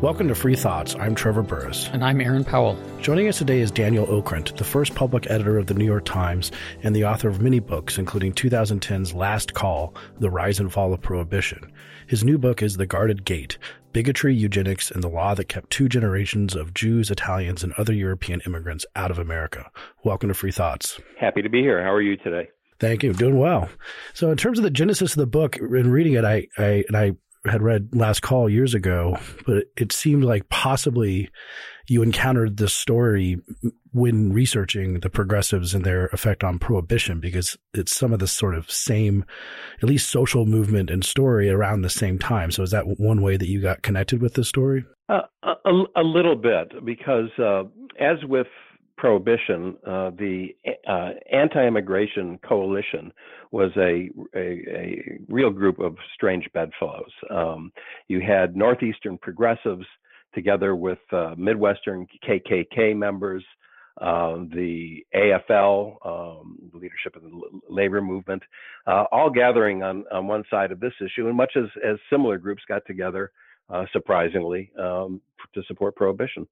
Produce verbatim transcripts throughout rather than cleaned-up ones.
Welcome to Free Thoughts. I'm Trevor Burrus. And I'm Aaron Powell. Joining us today is Daniel Okrent, the first public editor of the New York Times and the author of many books, including two thousand ten's Last Call, The Rise and Fall of Prohibition. His new book is The Guarded Gate, Bigotry, Eugenics, and the Law That Kept Two Generations of Jews, Italians, and Other European Immigrants Out of America. Welcome to Free Thoughts. Happy to be here. How are you today? Thank you. Doing well. So in terms of the genesis of the book, in reading it, I, I and I had read Last Call years ago, but it seemed like possibly you encountered this story when researching the progressives and their effect on prohibition, because it's some of the sort of same, at least social movement and story around the same time. So is that one way that you got connected with this story? Uh, a, a little bit, because uh, as with Prohibition, uh, the uh, anti-immigration coalition was a, a, a real group of strange bedfellows. Um, you had Northeastern progressives together with uh, Midwestern K K K members, uh, the A F L, um, the leadership of the labor movement, uh, all gathering on, on one side of this issue, and much as, as similar groups got together, uh, surprisingly, um, to support prohibition.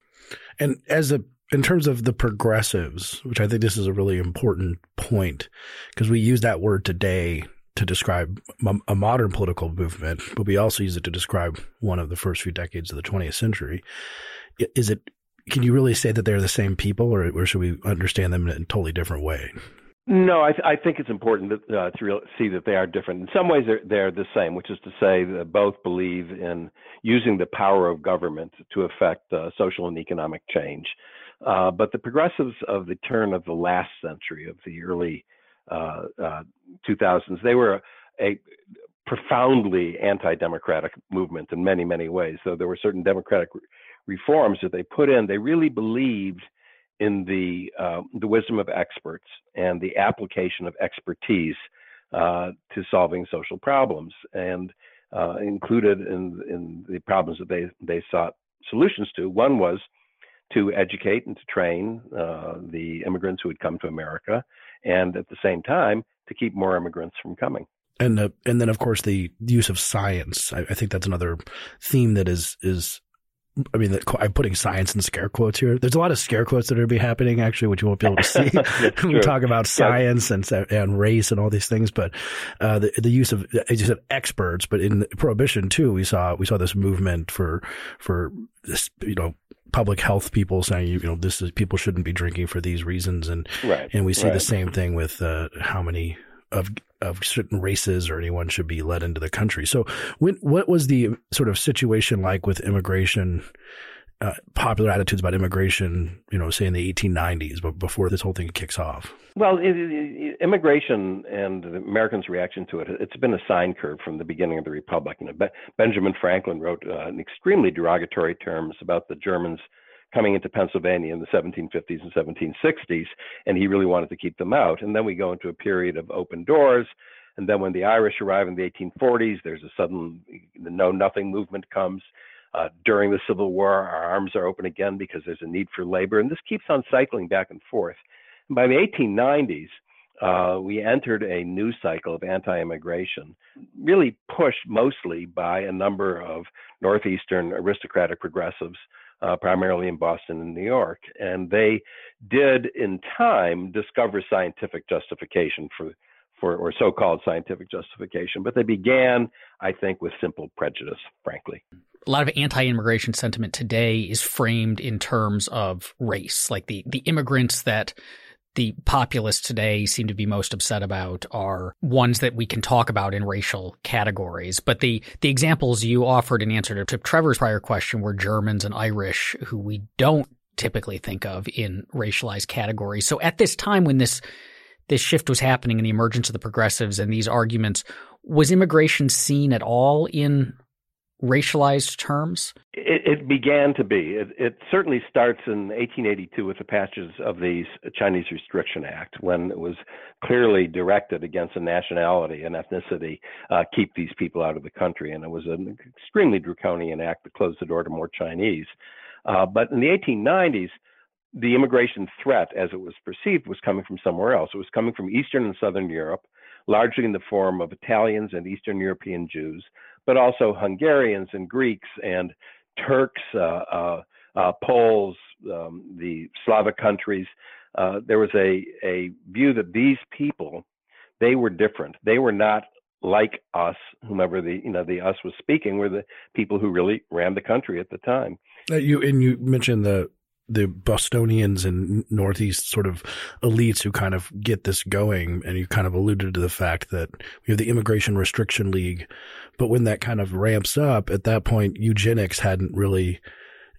And as a In terms of the progressives, which I think this is a really important point, because we use that word today to describe a modern political movement, but we also use it to describe one of the first few decades of the twentieth century. Is it? Can you really say that they're the same people, or, or should we understand them in a totally different way? No, I, th- I think it's important that, uh, to real- see that they are different. In some ways, they're, they're the same, which is to say that both believe in using the power of government to affect uh, social and economic change. Uh, but the progressives of the turn of the last century, of the early uh, uh, two thousands, they were a, a profoundly anti-democratic movement in many, many ways. So there were certain democratic re- reforms that they put in. They really believed in the uh, the wisdom of experts and the application of expertise uh, to solving social problems, and uh, included in in the problems that they, they sought solutions to. One was to educate and to train uh, the immigrants who had come to America, and at the same time to keep more immigrants from coming. And uh, and then of course the use of science. I, I think that's another theme that is is. I mean, I'm putting science in scare quotes here. There's a lot of scare quotes that are be happening, actually, which you won't be able to see when we talk about science yep. and and race and all these things. But uh, the the use of, as you said, experts. But in Prohibition too, we saw we saw this movement for for this, you know, public health people saying, you know, this is, people shouldn't be drinking for these reasons, and right. and we see right. the same thing with uh, how many of of certain races or anyone should be let into the country. So when, what was the sort of situation like with immigration, uh, popular attitudes about immigration, you know, say in the eighteen nineties, but before this whole thing kicks off? Well, it, it, immigration and the Americans' reaction to it, it's been a sine curve from the beginning of the Republic. And Benjamin Franklin wrote uh, in extremely derogatory terms about the Germans coming into Pennsylvania in the seventeen fifties and seventeen sixties, and he really wanted to keep them out. And then we go into a period of open doors, and then when the Irish arrive in the eighteen forties, there's a sudden, the know-nothing movement comes. Uh, during the Civil War, our arms are open again because there's a need for labor, and this keeps on cycling back and forth. And by the eighteen nineties, uh, we entered a new cycle of anti-immigration, really pushed mostly by a number of Northeastern aristocratic progressives, Uh, primarily in Boston and New York. And they did, in time, discover scientific justification for, for or so-called scientific justification. But they began, I think, with simple prejudice, frankly. A lot of anti-immigration sentiment today is framed in terms of race. Like the, the immigrants that the populists today seem to be most upset about are ones that we can talk about in racial categories. But the the examples you offered in answer to, to Trevor's prior question were Germans and Irish, who we don't typically think of in racialized categories. So at this time when this this shift was happening and the emergence of the progressives and these arguments, was immigration seen at all in racialized terms? It, it began to be. It, it certainly starts in eighteen eighty-two with the passage of the Chinese Restriction Act, when it was clearly directed against a nationality and ethnicity, uh, keep these people out of the country. And it was an extremely draconian act that closed the door to more Chinese. Uh, but in the eighteen nineties, the immigration threat, as it was perceived, was coming from somewhere else. It was coming from Eastern and Southern Europe, largely in the form of Italians and Eastern European Jews, but also Hungarians and Greeks and Turks, uh, uh, uh, Poles, um, the Slavic countries, uh, there was a, a view that these people, they were different. They were not like us, whomever the, you know, the us was speaking, were the people who really ran the country at the time. Uh, you And you mentioned the the Bostonians and Northeast sort of elites who kind of get this going. And you kind of alluded to the fact that we have the Immigration Restriction League. But when that kind of ramps up, at that point, eugenics hadn't really,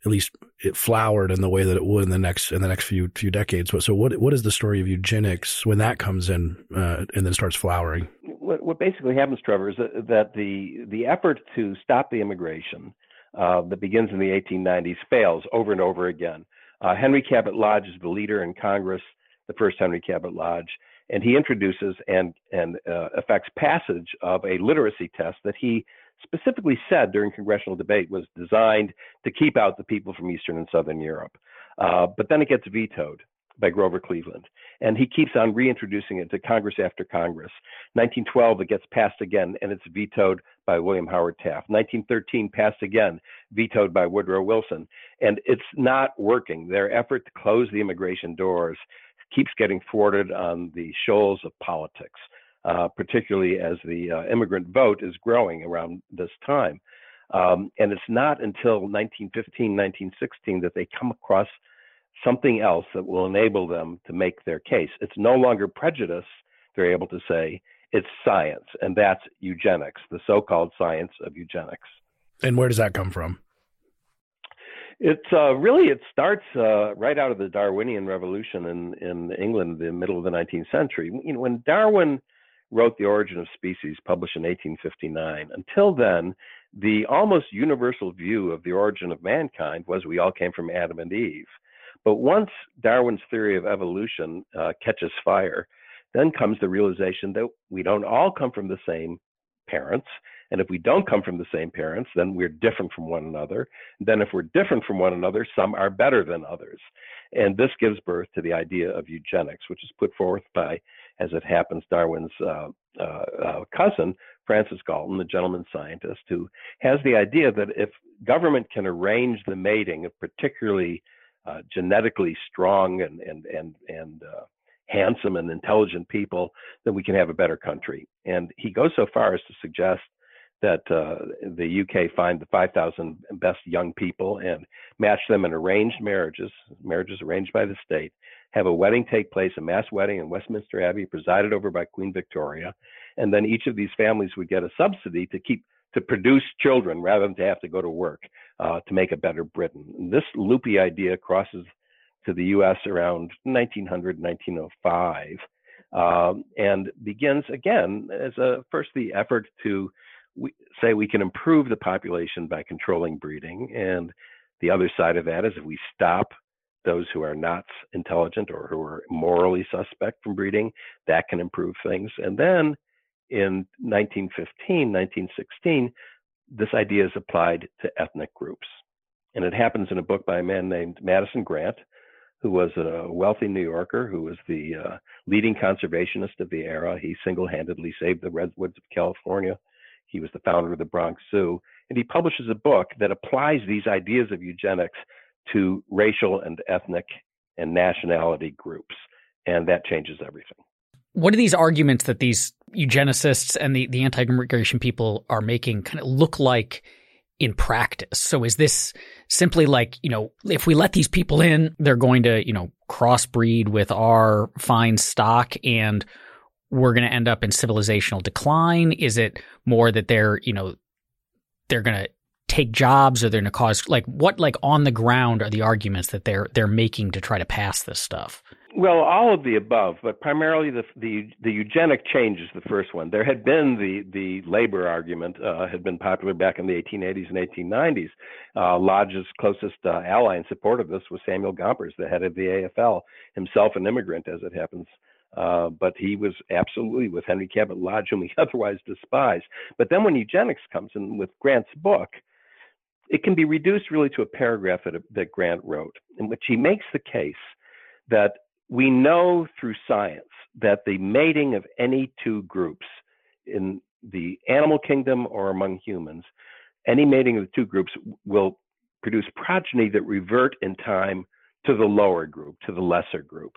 at least it flowered in the way that it would in the next in the next few few decades. So what what is the story of eugenics when that comes in uh, and then starts flowering? What, what basically happens, Trevor, is that, that the the effort to stop the immigration uh, that begins in the eighteen nineties fails over and over again. Uh, Henry Cabot Lodge is the leader in Congress, the first Henry Cabot Lodge, and he introduces and and uh, effects passage of a literacy test that he specifically said during congressional debate was designed to keep out the people from Eastern and Southern Europe. Uh, but then it gets vetoed by Grover Cleveland, and he keeps on reintroducing it to Congress after Congress. nineteen twelve, it gets passed again, and it's vetoed by William Howard Taft. nineteen thirteen, passed again, vetoed by Woodrow Wilson. And it's not working. Their effort to close the immigration doors keeps getting thwarted on the shoals of politics, uh, particularly as the uh, immigrant vote is growing around this time. Um, and it's not until nineteen fifteen, nineteen sixteen that they come across something else that will enable them to make their case. It's no longer prejudice, they're able to say, it's science, and that's eugenics, the so-called science of eugenics. And where does that come from? It's uh, really, it starts uh, right out of the Darwinian Revolution in, in England, the middle of the nineteenth century. You know, when Darwin wrote The Origin of Species, published in eighteen fifty-nine, until then, the almost universal view of the origin of mankind was we all came from Adam and Eve. But once Darwin's theory of evolution uh, catches fire, then comes the realization that we don't all come from the same parents. And if we don't come from the same parents, then we're different from one another. Then if we're different from one another, some are better than others. And this gives birth to the idea of eugenics, which is put forth by, as it happens, Darwin's uh, uh, uh, cousin, Francis Galton, the gentleman scientist, who has the idea that if government can arrange the mating of particularly Uh, genetically strong and and and and uh, handsome and intelligent people, then we can have a better country. And he goes so far as to suggest that uh, the U K find the five thousand best young people and match them in arranged marriages, marriages arranged by the state, have a wedding take place, a mass wedding in Westminster Abbey, presided over by Queen Victoria, and then each of these families would get a subsidy to keep to produce children rather than to have to go to work uh, to make a better Britain. And this loopy idea crosses to the U S around nineteen hundred, nineteen oh five, um, and begins again as a first the effort to we, say we can improve the population by controlling breeding. And the other side of that is if we stop those who are not intelligent or who are morally suspect from breeding, that can improve things. And then in nineteen fifteen, nineteen sixteen, this idea is applied to ethnic groups. And it happens in a book by a man named Madison Grant, who was a wealthy New Yorker, who was the uh, leading conservationist of the era. He single-handedly saved the Redwoods of California. He was the founder of the Bronx Zoo. And he publishes a book that applies these ideas of eugenics to racial and ethnic and nationality groups. And that changes everything. What do these arguments that these eugenicists and the, the anti-immigration people are making kind of look like in practice? So is this simply like, you know, if we let these people in, they're going to, you know, crossbreed with our fine stock and we're going to end up in civilizational decline? Is it more that they're, you know, they're going to take jobs or they're going to cause like what like on the ground are the arguments that they're they're making to try to pass this stuff? Well, all of the above, but primarily the the, the eugenic change is the first one. There had been the the labor argument uh, had been popular back in the eighteen eighties and eighteen nineties. Uh, Lodge's closest uh, ally in support of this was Samuel Gompers, the head of the A F L, himself an immigrant as it happens. Uh, but he was absolutely with Henry Cabot Lodge, whom he otherwise despised. But then when eugenics comes in with Grant's book, it can be reduced really to a paragraph that, that Grant wrote, in which he makes the case that we know through science that the mating of any two groups in the animal kingdom or among humans, any mating of the two groups will produce progeny that revert in time to the lower group, to the lesser group.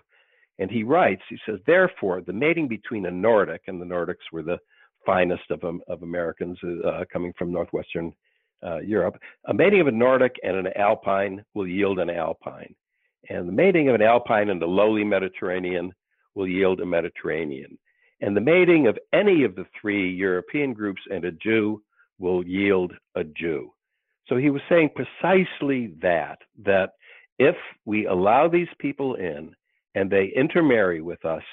And he writes, he says, therefore, the mating between a Nordic, and the Nordics were the finest of, um, of Americans uh, coming from Northwestern uh, Europe, a mating of a Nordic and an Alpine will yield an Alpine. And the mating of an Alpine and the lowly Mediterranean will yield a Mediterranean. And the mating of any of the three European groups and a Jew will yield a Jew. So he was saying precisely that, that if we allow these people in and they intermarry with us,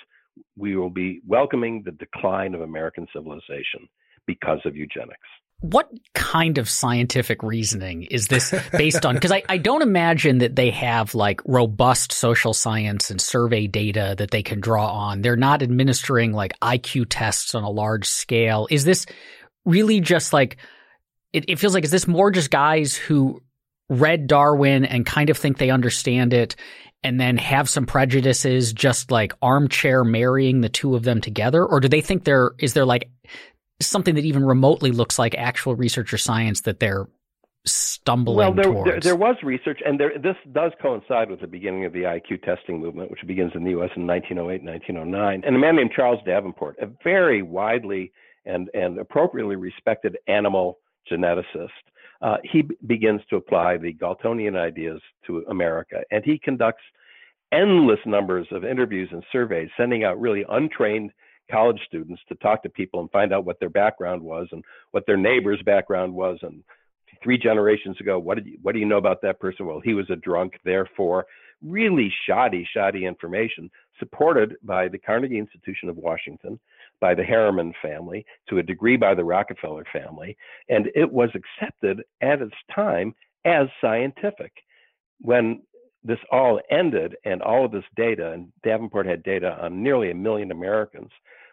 we will be welcoming the decline of American civilization because of eugenics. What kind of scientific reasoning is this based on? Because I, I don't imagine that they have like robust social science and survey data that they can draw on. They're not administering like I Q tests on a large scale. Is this really just like it, it feels like is this more just guys who read Darwin and kind of think they understand it and then have some prejudices, just like armchair marrying the two of them together? Or do they think there is there like something that even remotely looks like actual research or science that they're stumbling well, there, towards? There, there was research, and there, this does coincide with the beginning of the I Q testing movement, which begins in the U S in nineteen oh eight, nineteen oh nine. And a man named Charles Davenport, a very widely and, and appropriately respected animal geneticist, uh, he b- begins to apply the Galtonian ideas to America. And he conducts endless numbers of interviews and surveys, sending out really untrained college students to talk to people and find out what their background was and what their neighbor's background was. And three generations ago, what did you, what do you know about that person? Well, he was a drunk, therefore. Really shoddy, shoddy information supported by the Carnegie Institution of Washington, by the Harriman family, to a degree by the Rockefeller family. And it was accepted at its time as scientific. When this all ended and all of this data, and Davenport had data on nearly a million Americans,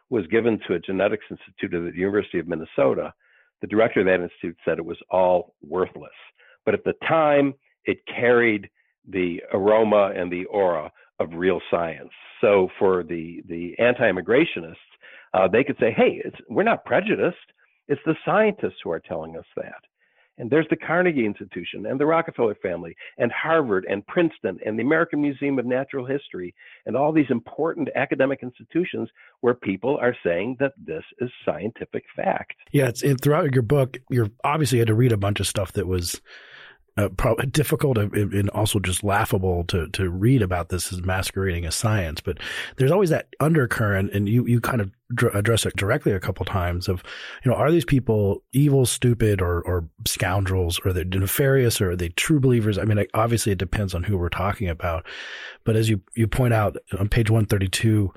was given to a genetics institute at the University of Minnesota, the director of that institute said it was all worthless. But at the time, it carried the aroma and the aura of real science. So for the, the anti-immigrationists, uh, they could say, hey, it's, we're not prejudiced. It's the scientists who are telling us that. And there's the Carnegie Institution and the Rockefeller family and Harvard and Princeton and the American Museum of Natural History and all these important academic institutions where people are saying that this is scientific fact. Yeah, it's it, throughout your book, you're obviously had to read a bunch of stuff that was uh, probably difficult and also just laughable to to read about this as masquerading as science. But there's always that undercurrent, and you you kind of dr- address it directly a couple times of, you know, are these people evil, stupid, or or scoundrels, or they're nefarious, or are they true believers? I mean, like, obviously it depends on who we're talking about. But as you you point out on page one thirty-two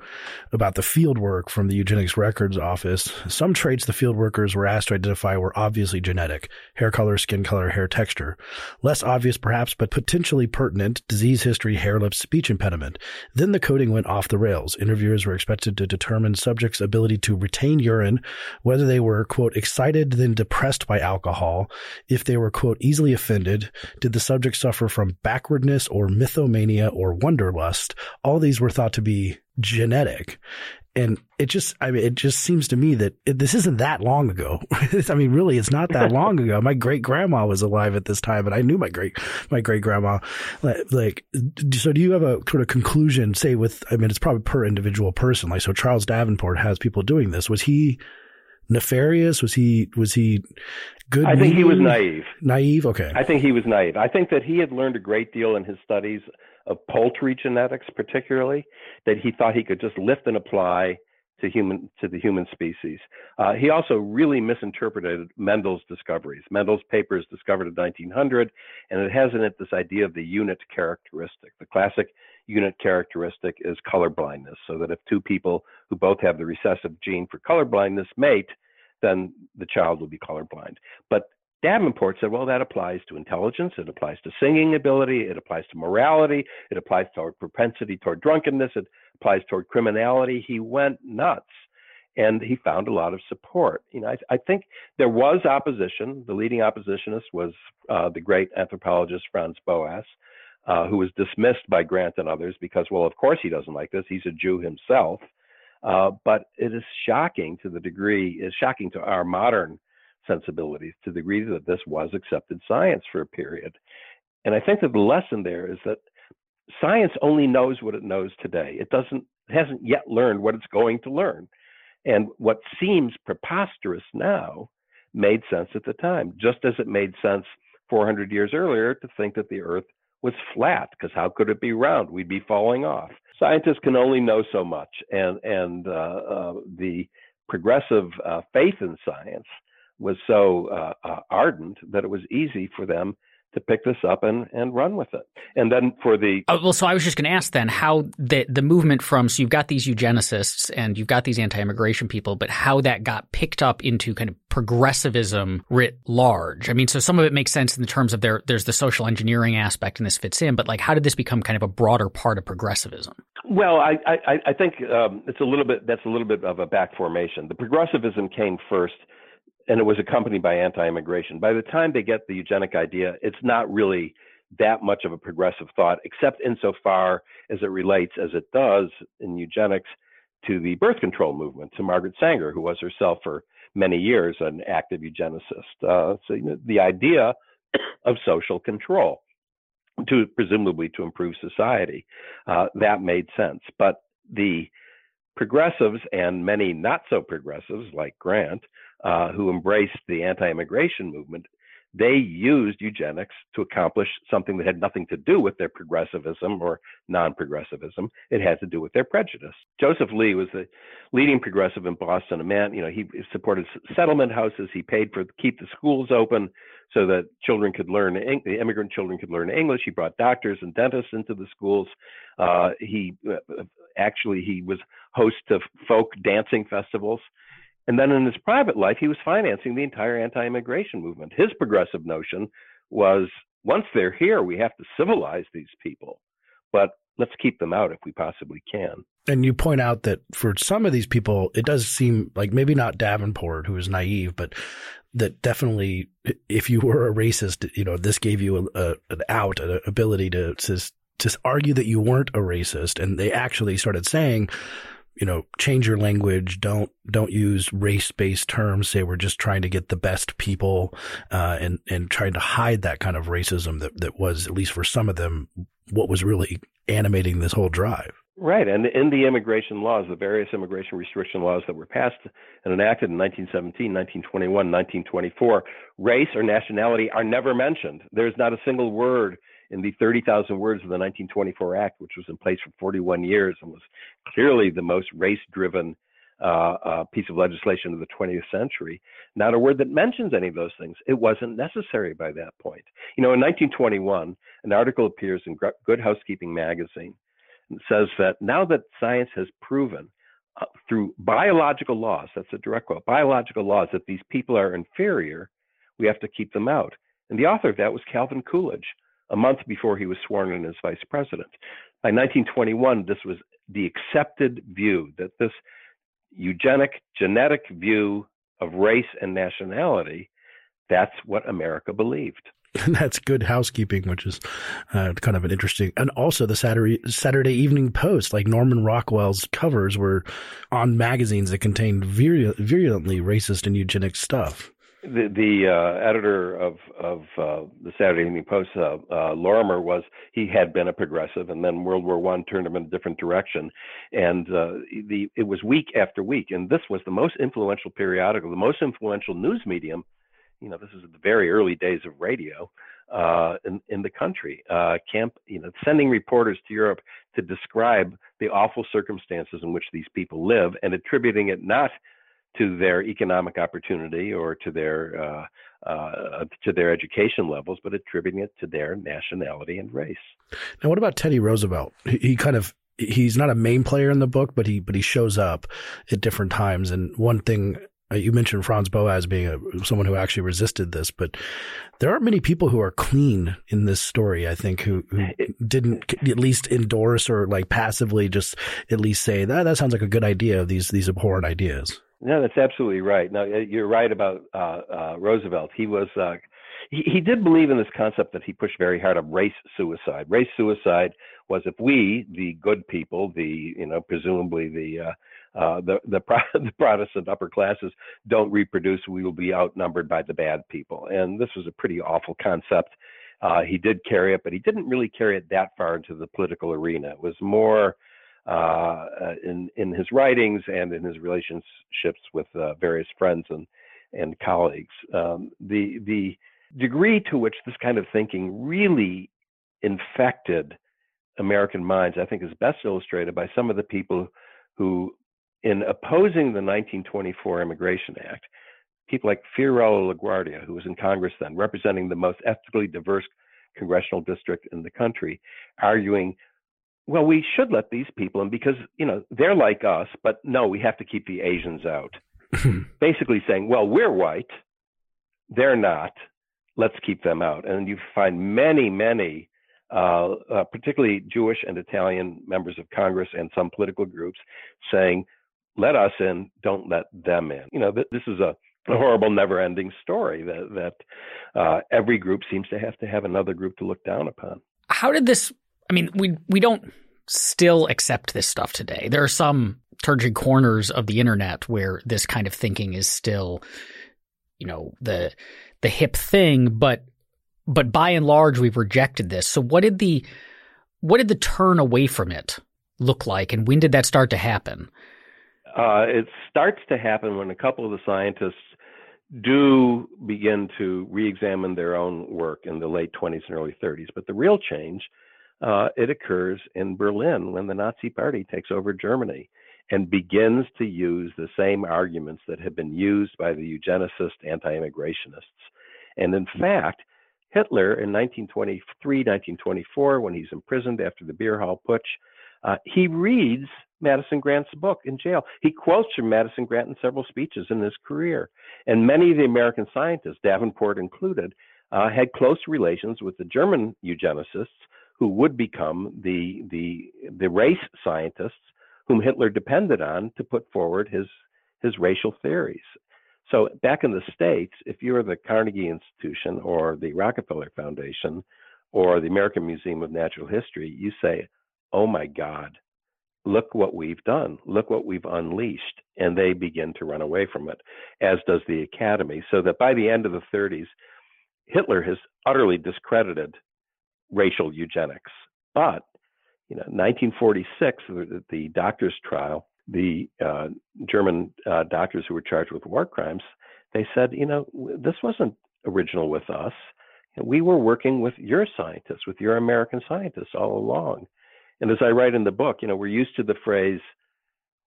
about the field work from the Eugenics Records Office, some traits the field workers were asked to identify were obviously genetic: hair color, skin color, hair texture. Less obvious, perhaps, but potentially pertinent: disease history, hair lips, speech impediment. Then the coding went off the rails. Interviewers were expected to determine subjects' ability to retain urine, whether they were, quote, excited then depressed by alcohol, if they were, quote, easily offended, did the subject suffer from backwardness or mythomania or wanderlust. All these were thought to be genetic. And it just, I mean, it just seems to me that it, this isn't that long ago. I mean, really, it's not that long ago. My great grandma was alive at this time, and I knew my great, my great grandma. Like, so do you have a sort of conclusion, say with, I mean, it's probably per individual person. Like, so Charles Davenport has people doing this. Was he nefarious? Was he, was he good? I think he was naive. Naive? Okay. I think he was naive. I think that he had learned a great deal in his studies of poultry genetics, particularly, that he thought he could just lift and apply to human to the human species. Uh, he also really misinterpreted Mendel's discoveries. Mendel's paper is discovered in nineteen hundred, and it has in it this idea of the unit characteristic. The classic unit characteristic is colorblindness, so that if two people who both have the recessive gene for colorblindness mate, then the child will be colorblind. But Davenport said, well, that applies to intelligence, it applies to singing ability, it applies to morality, it applies to propensity toward drunkenness, it applies toward criminality. He went nuts, and he found a lot of support. You know, I, I think there was opposition. The leading oppositionist was uh, the great anthropologist Franz Boas, uh, who was dismissed by Grant and others because, well, of course he doesn't like this, he's a Jew himself. Uh, but it is shocking to the degree, it's shocking to our modern sensibilities to the degree that this was accepted science for a period. And I think that the lesson there is that science only knows what it knows today. It doesn't, it hasn't yet learned what it's going to learn. And what seems preposterous now made sense at the time, just as it made sense four hundred years earlier to think that the Earth was flat, because how could it be round? We'd be falling off. Scientists can only know so much, and and uh, uh, the progressive uh, faith in science was so uh, uh, ardent that it was easy for them to pick this up and, and run with it. And then for the... Oh, well, so I was just going to ask then how the, the movement from, so you've got these eugenicists and you've got these anti-immigration people, but how that got picked up into kind of progressivism writ large. I mean, so some of it makes sense in the terms of there. there's the social engineering aspect and this fits in, but like how did this become kind of a broader part of progressivism? Well, I, I, I think um, it's a little bit, that's a little bit of a back formation. The progressivism came first, and it was accompanied by anti-immigration. By the time they get the eugenic idea, it's not really that much of a progressive thought, except insofar as it relates, as it does in eugenics, to the birth control movement, to Margaret Sanger, who was herself for many years an active eugenicist. Uh, so you know, the idea of social control, to presumably to improve society, uh, that made sense. But the progressives and many not so progressives like Grant, Uh, who embraced the anti-immigration movement, they used eugenics to accomplish something that had nothing to do with their progressivism or non-progressivism. It had to do with their prejudice. Joseph Lee was the leading progressive in Boston. A man, you know, he supported settlement houses. He paid for keep the schools open so that children could learn, the immigrant children could learn English. He brought doctors and dentists into the schools. Uh, he actually he was host of folk dancing festivals. And then in his private life, he was financing the entire anti-immigration movement. His progressive notion was, once they're here, we have to civilize these people, but let's keep them out if we possibly can. And you point out that for some of these people, it does seem like maybe not Davenport, who is naive, but that definitely if you were a racist, you know, this gave you a, a, an out, an ability to just, just argue that you weren't a racist. And they actually started saying, you know, change your language. Don't don't use race-based terms. Say we're just trying to get the best people, uh, and and trying to hide that kind of racism that that was, at least for some of them, what was really animating this whole drive. Right, and in the immigration laws, the various immigration restriction laws that were passed and enacted in nineteen seventeen, nineteen twenty-one, nineteen twenty-four, race or nationality are never mentioned. There's not a single word in the thirty thousand words of the nineteen twenty-four Act, which was in place for forty-one years and was clearly the most race-driven uh, uh, piece of legislation of the twentieth century, not a word that mentions any of those things. It wasn't necessary by that point. You know, in nineteen twenty-one, an article appears in Good Housekeeping magazine and says that now that science has proven uh, through biological laws, that's a direct quote, biological laws, that these people are inferior, we have to keep them out. And the author of that was Calvin Coolidge, a month before he was sworn in as vice president. By nineteen twenty-one, this was the accepted view, that this eugenic, genetic view of race and nationality, that's what America believed. And that's Good Housekeeping, which is uh, kind of an interesting, and also the Saturday Saturday Evening Post, like Norman Rockwell's covers were on magazines that contained virul- virulently racist and eugenic stuff. The, the uh, editor of, of uh, the Saturday Evening Post, uh, uh, Lorimer, was he had been a progressive, and then World War One turned him in a different direction. And uh, the it was week after week, and this was the most influential periodical, the most influential news medium. You know, this is the very early days of radio uh, in in the country. Uh, camp, you know, sending reporters to Europe to describe the awful circumstances in which these people live, and attributing it not to their economic opportunity or to their uh, uh, to their education levels, but attributing it to their nationality and race. Now, what about Teddy Roosevelt? He, he kind of he's not a main player in the book, but he but he shows up at different times. And one thing uh, you mentioned, Franz Boas being a, someone who actually resisted this, but there aren't many people who are clean in this story, I think, who, who it, didn't at least endorse or like passively just at least say that that sounds like a good idea. These these abhorrent ideas. No, that's absolutely right. No, you're right about uh, uh, Roosevelt. He was uh, he, he did believe in this concept that he pushed very hard of race suicide. Race suicide was if we, the good people, the you know presumably the uh, uh, the the, Pro- the Protestant upper classes don't reproduce, we will be outnumbered by the bad people. And this was a pretty awful concept. Uh, he did carry it, but he didn't really carry it that far into the political arena. It was more uh, in, in his writings and in his relationships with uh, various friends and, and colleagues. Um, the, the degree to which this kind of thinking really infected American minds, I think, is best illustrated by some of the people who, in opposing the nineteen twenty-four Immigration Act, people like Fiorello LaGuardia, who was in Congress then, representing the most ethnically diverse congressional district in the country, arguing, well, we should let these people in because, you know, they're like us, but no, we have to keep the Asians out. Basically saying, well, we're white, they're not, let's keep them out. And you find many, many Uh, uh, particularly Jewish and Italian members of Congress and some political groups saying, let us in, don't let them in. You know, th- this is a, a horrible, never-ending story that, that uh, every group seems to have to have another group to look down upon. How did this – I mean, we we don't still accept this stuff today. There are some turgid corners of the internet where this kind of thinking is still, you know, the the hip thing, but – But by and large, we've rejected this. So what did the what did the turn away from it look like, and when did that start to happen? Uh, it starts to happen when a couple of the scientists do begin to re-examine their own work in the late twenties and early thirties. But the real change, uh, it occurs in Berlin when the Nazi Party takes over Germany and begins to use the same arguments that have been used by the eugenicist anti-immigrationists. And in fact, Hitler in nineteen twenty-three, nineteen twenty-four, when he's imprisoned after the Beer Hall Putsch, uh, he reads Madison Grant's book in jail. He quotes from Madison Grant in several speeches in his career. And many of the American scientists, Davenport included, uh, had close relations with the German eugenicists who would become the, the, the race scientists whom Hitler depended on to put forward his, his racial theories. So back in the States, if you were the Carnegie Institution or the Rockefeller Foundation or the American Museum of Natural History, you say, oh my God, look what we've done. Look what we've unleashed. And they begin to run away from it, as does the academy. So that by the end of the thirties, Hitler has utterly discredited racial eugenics. But, you know, nineteen forty-six, the, the doctor's trial, the uh, German uh, doctors who were charged with war crimes, they said, you know, this wasn't original with us. We were working with your scientists, with your American scientists all along. And as I write in the book, you know, we're used to the phrase,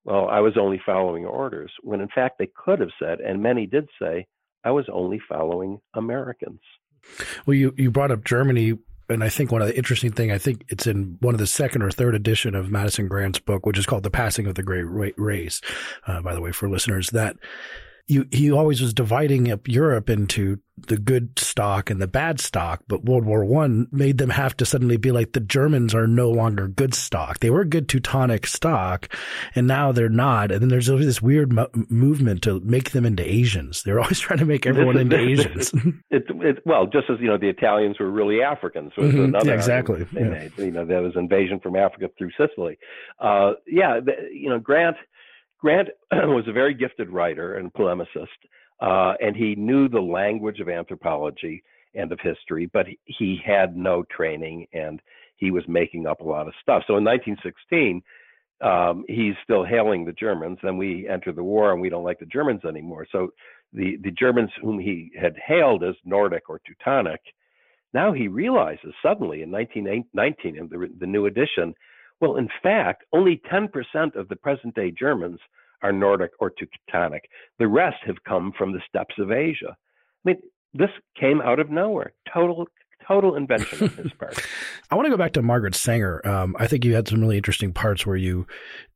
well, I was only following orders, when in fact they could have said, and many did say, I was only following Americans. Well, you, you brought up Germany. And I think one of the interesting thing, I think it's in one of the second or third edition of Madison Grant's book, which is called The Passing of the Great Race, uh, by the way, for listeners, that you, he always was dividing up Europe into the good stock and the bad stock. But World War One made them have to suddenly be like, the Germans are no longer good stock. They were good Teutonic stock, and now they're not. And then there's always this weird mo- movement to make them into Asians. They're always trying to make everyone into Asians. It, it, well, just as, you know, the Italians were really Africans. Was mm-hmm. another yeah, exactly. Yeah. Made, you know, there was invasion from Africa through Sicily. Uh, yeah, the, you know, Grant Grant was a very gifted writer and polemicist. Uh, and he knew the language of anthropology and of history, but he, he had no training and he was making up a lot of stuff. So in nineteen sixteen, um, he's still hailing the Germans. Then we enter the war and we don't like the Germans anymore. So the, the Germans whom he had hailed as Nordic or Teutonic, now he realizes suddenly in nineteen nineteen, in the, the new edition, well, in fact, only ten percent of the present day Germans are Nordic or Teutonic. The rest have come from the steppes of Asia. I mean, this came out of nowhere. Total, total invention on his part. I want to go back to Margaret Sanger. Um, I think you had some really interesting parts where you,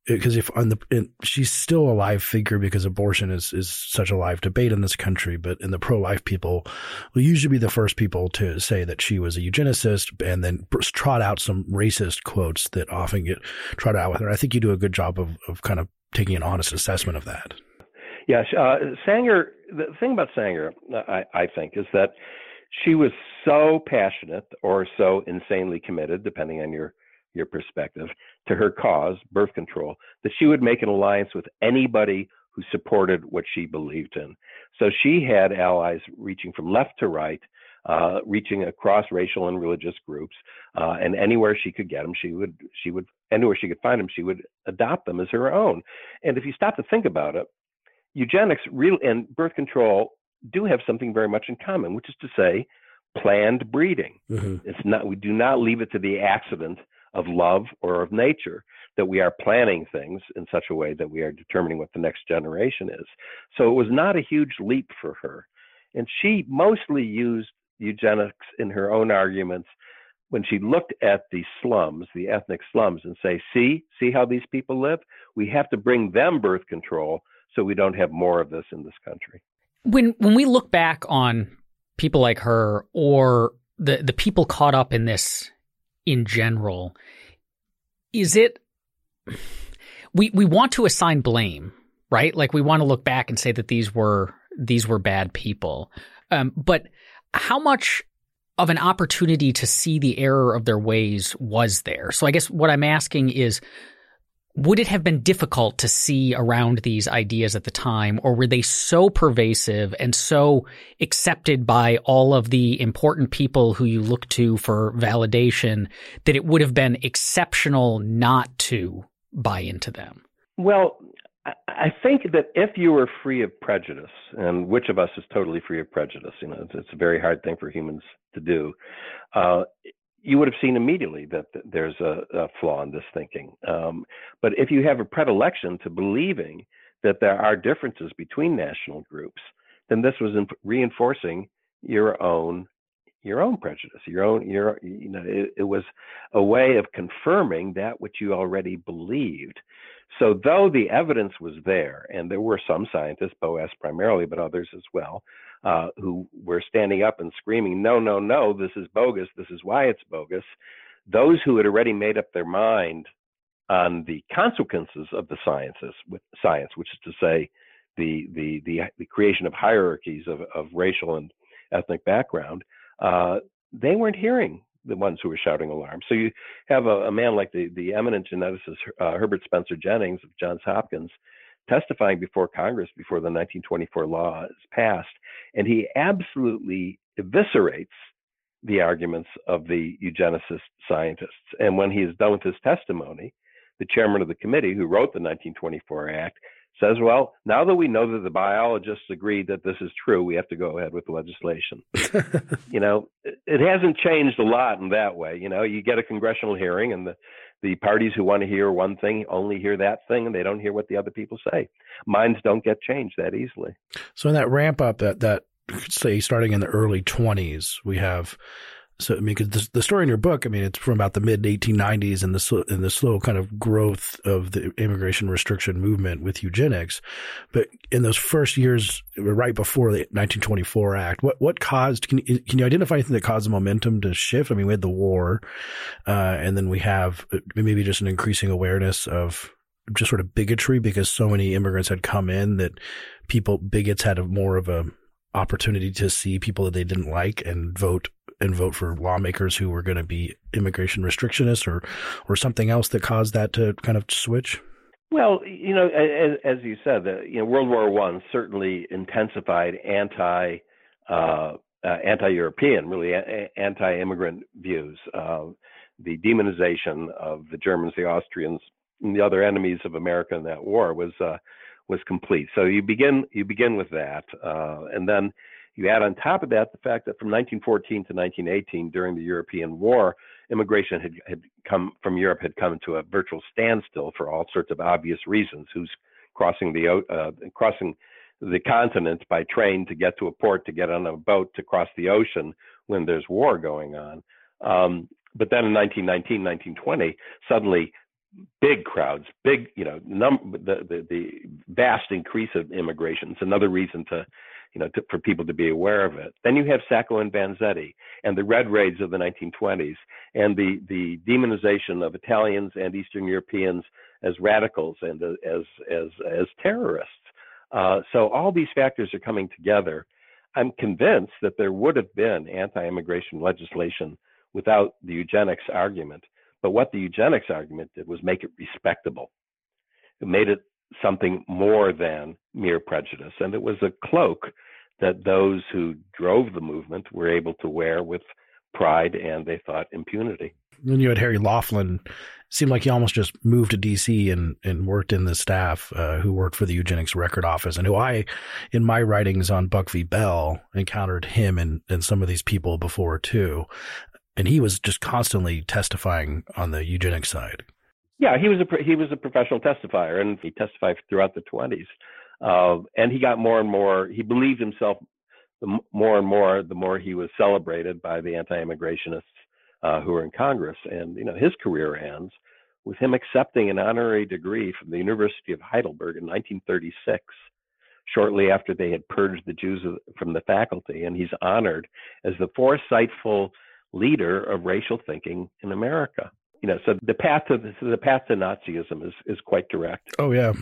because if on the, and she's still a live figure because abortion is is such a live debate in this country. But in the pro-life people will usually be the first people to say that she was a eugenicist, and then trot out some racist quotes that often get trotted out with her. I think you do a good job of of kind of taking an honest assessment of that. Yes. Uh, Sanger, the thing about Sanger, I, I think, is that she was so passionate or so insanely committed, depending on your, your perspective, to her cause, birth control, that she would make an alliance with anybody who supported what she believed in. So she had allies reaching from left to right, uh, reaching across racial and religious groups, uh, and anywhere she could get them, she would, she would, anywhere she could find them, she would adopt them as her own. And if you stop to think about it, eugenics really, and birth control do have something very much in common, which is to say, planned breeding. Mm-hmm. It's not, we do not leave it to the accident of love or of nature, that we are planning things in such a way that we are determining what the next generation is. So it was not a huge leap for her. And she mostly used eugenics in her own arguments when she looked at the slums, the ethnic slums, and say, see, see how these people live? We have to bring them birth control so we don't have more of this in this country. When when we look back on people like her, or the, the people caught up in this in general, is it we we want to assign blame, right? Like we want to look back and say that these were these were bad people. Um, but how much of an opportunity to see the error of their ways was there? So I guess what I'm asking is, would it have been difficult to see around these ideas at the time, or were they so pervasive and so accepted by all of the important people who you look to for validation that it would have been exceptional not to buy into them? Well, I think that if you were free of prejudice, and which of us is totally free of prejudice, you know, it's, it's a very hard thing for humans to do, uh, you would have seen immediately that there's a, a flaw in this thinking. Um, but if you have a predilection to believing that there are differences between national groups, then this was in, reinforcing your own your own prejudice. Your own your you know it, it was a way of confirming that which you already believed. So though the evidence was there, and there were some scientists, Boas primarily, but others as well, uh, who were standing up and screaming, no, no, no, this is bogus, this is why it's bogus. Those who had already made up their mind on the consequences of the sciences, with science, which is to say the the the, the creation of hierarchies of, of racial and ethnic background, uh, they weren't hearing the ones who were shouting alarm. So you have a, a man like the, the eminent geneticist uh, Herbert Spencer Jennings of Johns Hopkins testifying before Congress before the nineteen twenty-four law is passed, and he absolutely eviscerates the arguments of the eugenicist scientists. And when he is done with his testimony, the chairman of the committee who wrote the nineteen twenty-four Act says, well, now that we know that the biologists agree that this is true, we have to go ahead with the legislation. You know, it hasn't changed a lot in that way. You know, you get a congressional hearing, and the, the parties who want to hear one thing only hear that thing, and they don't hear what the other people say. Minds don't get changed that easily. So in that ramp up, that, that say, starting in the early twenties, we have – so, I mean, because the, the story in your book, I mean, it's from about the mid eighteen nineties and the, and the slow kind of growth of the immigration restriction movement with eugenics. But in those first years, right before the nineteen twenty-four Act, what, what caused, can you, can you identify anything that caused the momentum to shift? I mean, we had the war, uh, and then we have maybe just an increasing awareness of just sort of bigotry because so many immigrants had come in that people, bigots had a, more of a opportunity to see people that they didn't like and vote and vote for lawmakers who were going to be immigration restrictionists, or or something else that caused that to kind of switch? Well, you know, as, as you said, the, you know, World War One certainly intensified anti uh, uh, anti-European, really a- anti-immigrant views. Uh, the demonization of the Germans, the Austrians, and the other enemies of America in that war was uh, was complete. So you begin you begin with that, uh, and then. You add on top of that the fact that from nineteen fourteen to nineteen eighteen, during the European War, immigration had, had come from Europe had come to a virtual standstill for all sorts of obvious reasons. Who's crossing the uh, crossing the continent by train to get to a port, to get on a boat, to cross the ocean when there's war going on? Um, but then in nineteen nineteen, nineteen twenty, suddenly big crowds, big you know, num- the, the the vast increase of immigration. It's another reason to. You know, to, for people to be aware of it. Then you have Sacco and Vanzetti and the Red Raids of the nineteen twenties and the, the demonization of Italians and Eastern Europeans as radicals and uh, as as as terrorists. Uh, so all these factors are coming together. I'm convinced that there would have been anti-immigration legislation without the eugenics argument. But what the eugenics argument did was make it respectable. It made it something more than mere prejudice. And it was a cloak that those who drove the movement were able to wear with pride and, they thought, impunity. Then you had Harry Laughlin. It seemed like he almost just moved to D C and, and worked in the staff uh, who worked for the Eugenics Record Office, and who I, in my writings on Buck v. Bell, encountered him and, and some of these people before too. And he was just constantly testifying on the eugenics side. Yeah, he was a he was a professional testifier, and he testified throughout the twenties. Uh, and he got more and more, he believed himself the more and more, the more he was celebrated by the anti-immigrationists uh, who were in Congress. And, you know, his career ends with him accepting an honorary degree from the University of Heidelberg in nineteen thirty-six, shortly after they had purged the Jews from the faculty. And he's honored as the foresightful leader of racial thinking in America. You know, so the path to the path to Nazism is, is quite direct. Oh yeah.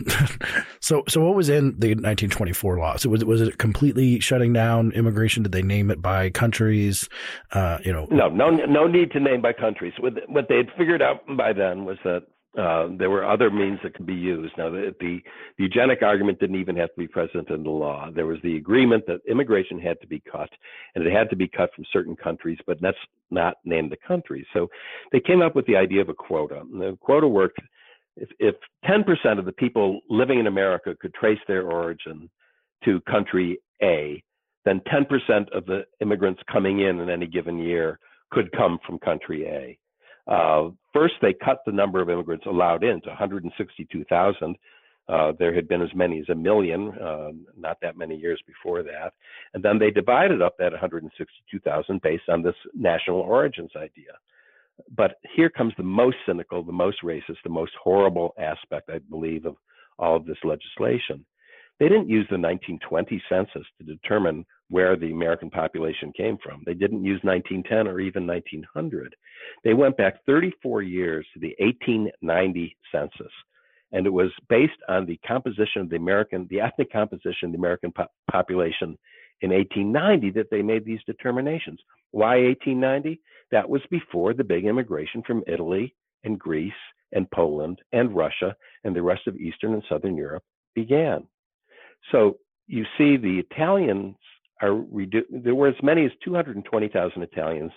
so so what was in the nineteen twenty-four law? So was it was it completely shutting down immigration? Did they name it by countries? Uh, you know, no, no, no need to name by countries. What what they had figured out by then was that uh, there were other means that could be used. Now the, the the eugenic argument didn't even have to be present in the law. There was the agreement that immigration had to be cut, and it had to be cut from certain countries, but that's not named the country. So they came up with the idea of a quota. And the quota worked if, if ten percent of the people living in America could trace their origin to country A, then ten percent of the immigrants coming in in any given year could come from country A. Uh, first, they cut the number of immigrants allowed in to one hundred sixty-two thousand. Uh, there had been as many as a million, uh, not that many years before that. And then they divided up that one hundred sixty-two thousand based on this national origins idea. But here comes the most cynical, the most racist, the most horrible aspect, I believe, of all of this legislation. They didn't use the nineteen twenty census to determine where the American population came from. They didn't use nineteen ten or even nineteen hundred. They went back thirty-four years to the eighteen ninety census. And it was based on the composition of the American, the ethnic composition of the American po- population in eighteen ninety that they made these determinations. Why eighteen ninety? That was before the big immigration from Italy and Greece and Poland and Russia and the rest of Eastern and Southern Europe began. So you see the Italians are, redu- there were as many as two hundred twenty thousand Italians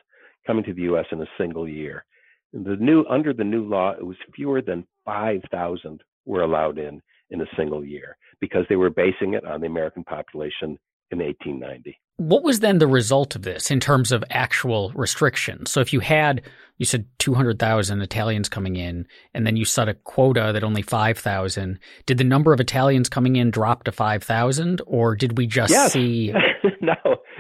coming to the U S in a single year. The new under the new law, it was fewer than five thousand were allowed in in a single year because they were basing it on the American population in eighteen ninety. What was then the result of this in terms of actual restrictions? So if you had, you said two hundred thousand Italians coming in, and then you set a quota that only five thousand, did the number of Italians coming in drop to five thousand, or did we just yes. see? No,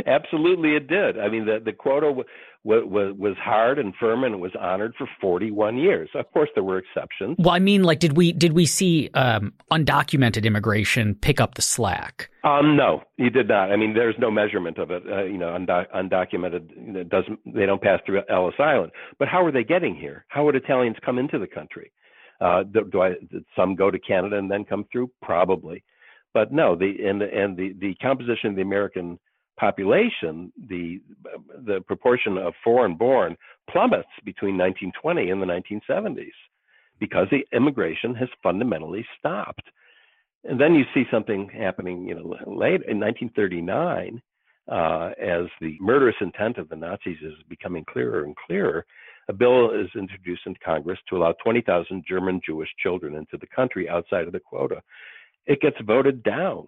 absolutely it did. I mean, the, the quota w- w- was hard and firm, and it was honored for forty-one years. Of course, there were exceptions. Well, I mean, like, did we did we see um, undocumented immigration pick up the slack? Um, no, you did not. I mean, there's no measurement of it. Uh, you know, undo- undocumented you know, doesn't they don't pass through Ellis Island. But how are they getting here? How would Italians come into the country? Uh, do, do I, did some go to Canada and then come through? Probably. But no, the and the, and the, the composition of the American population, the the proportion of foreign-born plummets between nineteen twenty and the nineteen seventies because the immigration has fundamentally stopped. And then you see something happening, you know, late in nineteen thirty-nine, uh, as the murderous intent of the Nazis is becoming clearer and clearer. A bill is introduced in Congress to allow twenty thousand German Jewish children into the country outside of the quota. It gets voted down.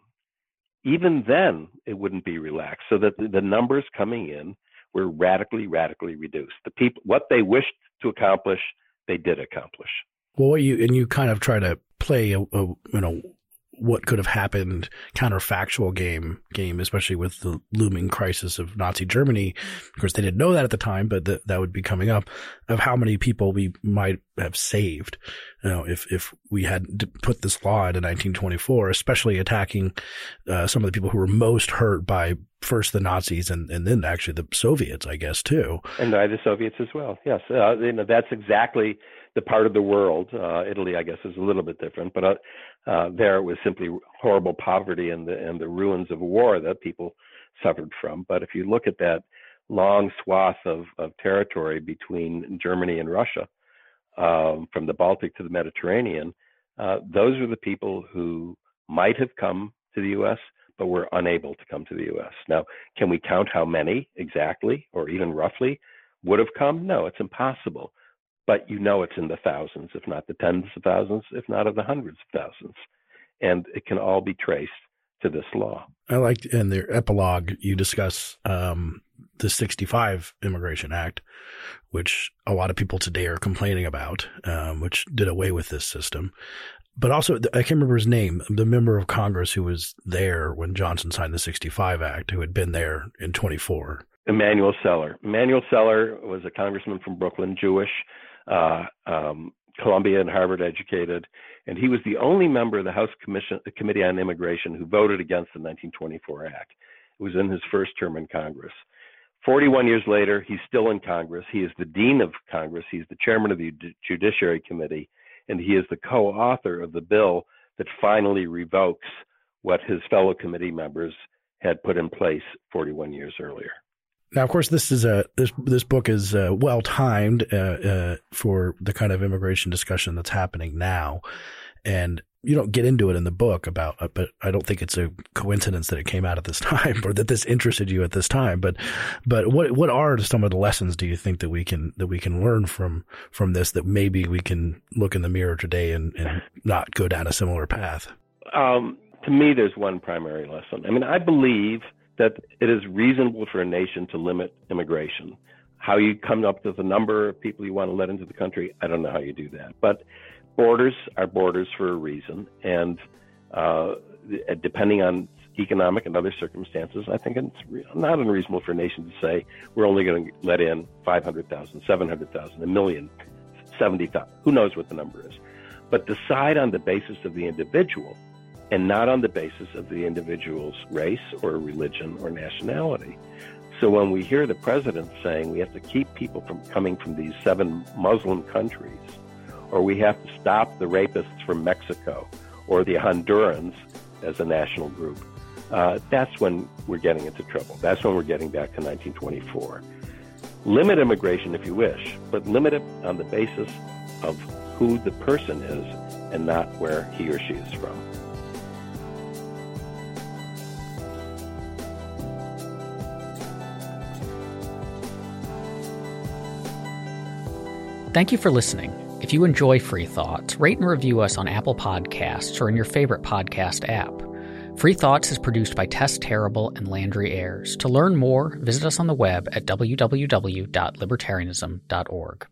Even then, it wouldn't be relaxed, so that the numbers coming in were radically, radically reduced. The people, what they wished to accomplish, they did accomplish. Well, what you and you kind of try to play a, a you know what could have happened counterfactual game game, especially with the looming crisis of Nazi Germany. Of course, they didn't know that at the time, but th- that would be coming up. Of how many people we might have saved, you know, if if we had put this law into nineteen twenty-four, especially attacking uh, some of the people who were most hurt by first the Nazis and, and then actually the Soviets, I guess, too. And by the Soviets as well. Yes, uh, you know, that's exactly the part of the world. Uh, Italy, I guess, is a little bit different, but uh, uh, there it was simply horrible poverty and the and the ruins of war that people suffered from. But if you look at that long swath of, of territory between Germany and Russia, um, from the Baltic to the Mediterranean, uh, those are the people who might have come to the U S, but were unable to come to the U S. Now, can we count how many exactly, or even roughly, would have come? No, it's impossible. But you know it's in the thousands, if not the tens of thousands, if not of the hundreds of thousands. And it can all be traced to this law. I liked in the epilogue, you discuss um, the sixty-five Immigration Act, which a lot of people today are complaining about, um, which did away with this system. But also, I can't remember his name, the member of Congress who was there when Johnson signed the sixty-five Act, who had been there in twenty-four. Emanuel Seller. Emanuel Seller was a congressman from Brooklyn, Jewish, uh, um, Columbia and Harvard educated, and he was the only member of the House Commission, the Committee on Immigration, who voted against the nineteen twenty-four Act. It was in his first term in Congress. forty-one years later, he's still in Congress. He is the dean of Congress. He's the chairman of the Judiciary Committee. And he is the co-author of the bill that finally revokes what his fellow committee members had put in place forty-one years earlier. Now, of course, this is a this this book is uh, well timed uh, uh, for the kind of immigration discussion that's happening now, and you don't get into it in the book about. Uh, but I don't think it's a coincidence that it came out at this time, or that this interested you at this time. But but what what are some of the lessons do you think that we can that we can learn from from this that maybe we can look in the mirror today and, and not go down a similar path? Um, to me, there's one primary lesson. I mean, I believe that it is reasonable for a nation to limit immigration. How you come up with the number of people you want to let into the country, I don't know how you do that. But borders are borders for a reason. And uh, depending on economic and other circumstances, I think it's not unreasonable for a nation to say, we're only going to let in five hundred thousand, seven hundred thousand, a million, seventy thousand, who knows what the number is. But decide on the basis of the individual, and not on the basis of the individual's race or religion or nationality. So when we hear the president saying we have to keep people from coming from these seven Muslim countries, or we have to stop the rapists from Mexico or the Hondurans as a national group, uh, that's when we're getting into trouble. That's when we're getting back to nineteen twenty-four. Limit immigration if you wish, but limit it on the basis of who the person is and not where he or she is from. Thank you for listening. If you enjoy Free Thoughts, rate and review us on Apple Podcasts or in your favorite podcast app. Free Thoughts is produced by Tess Terrible and Landry Ayers. To learn more, visit us on the web at w w w dot libertarianism dot org.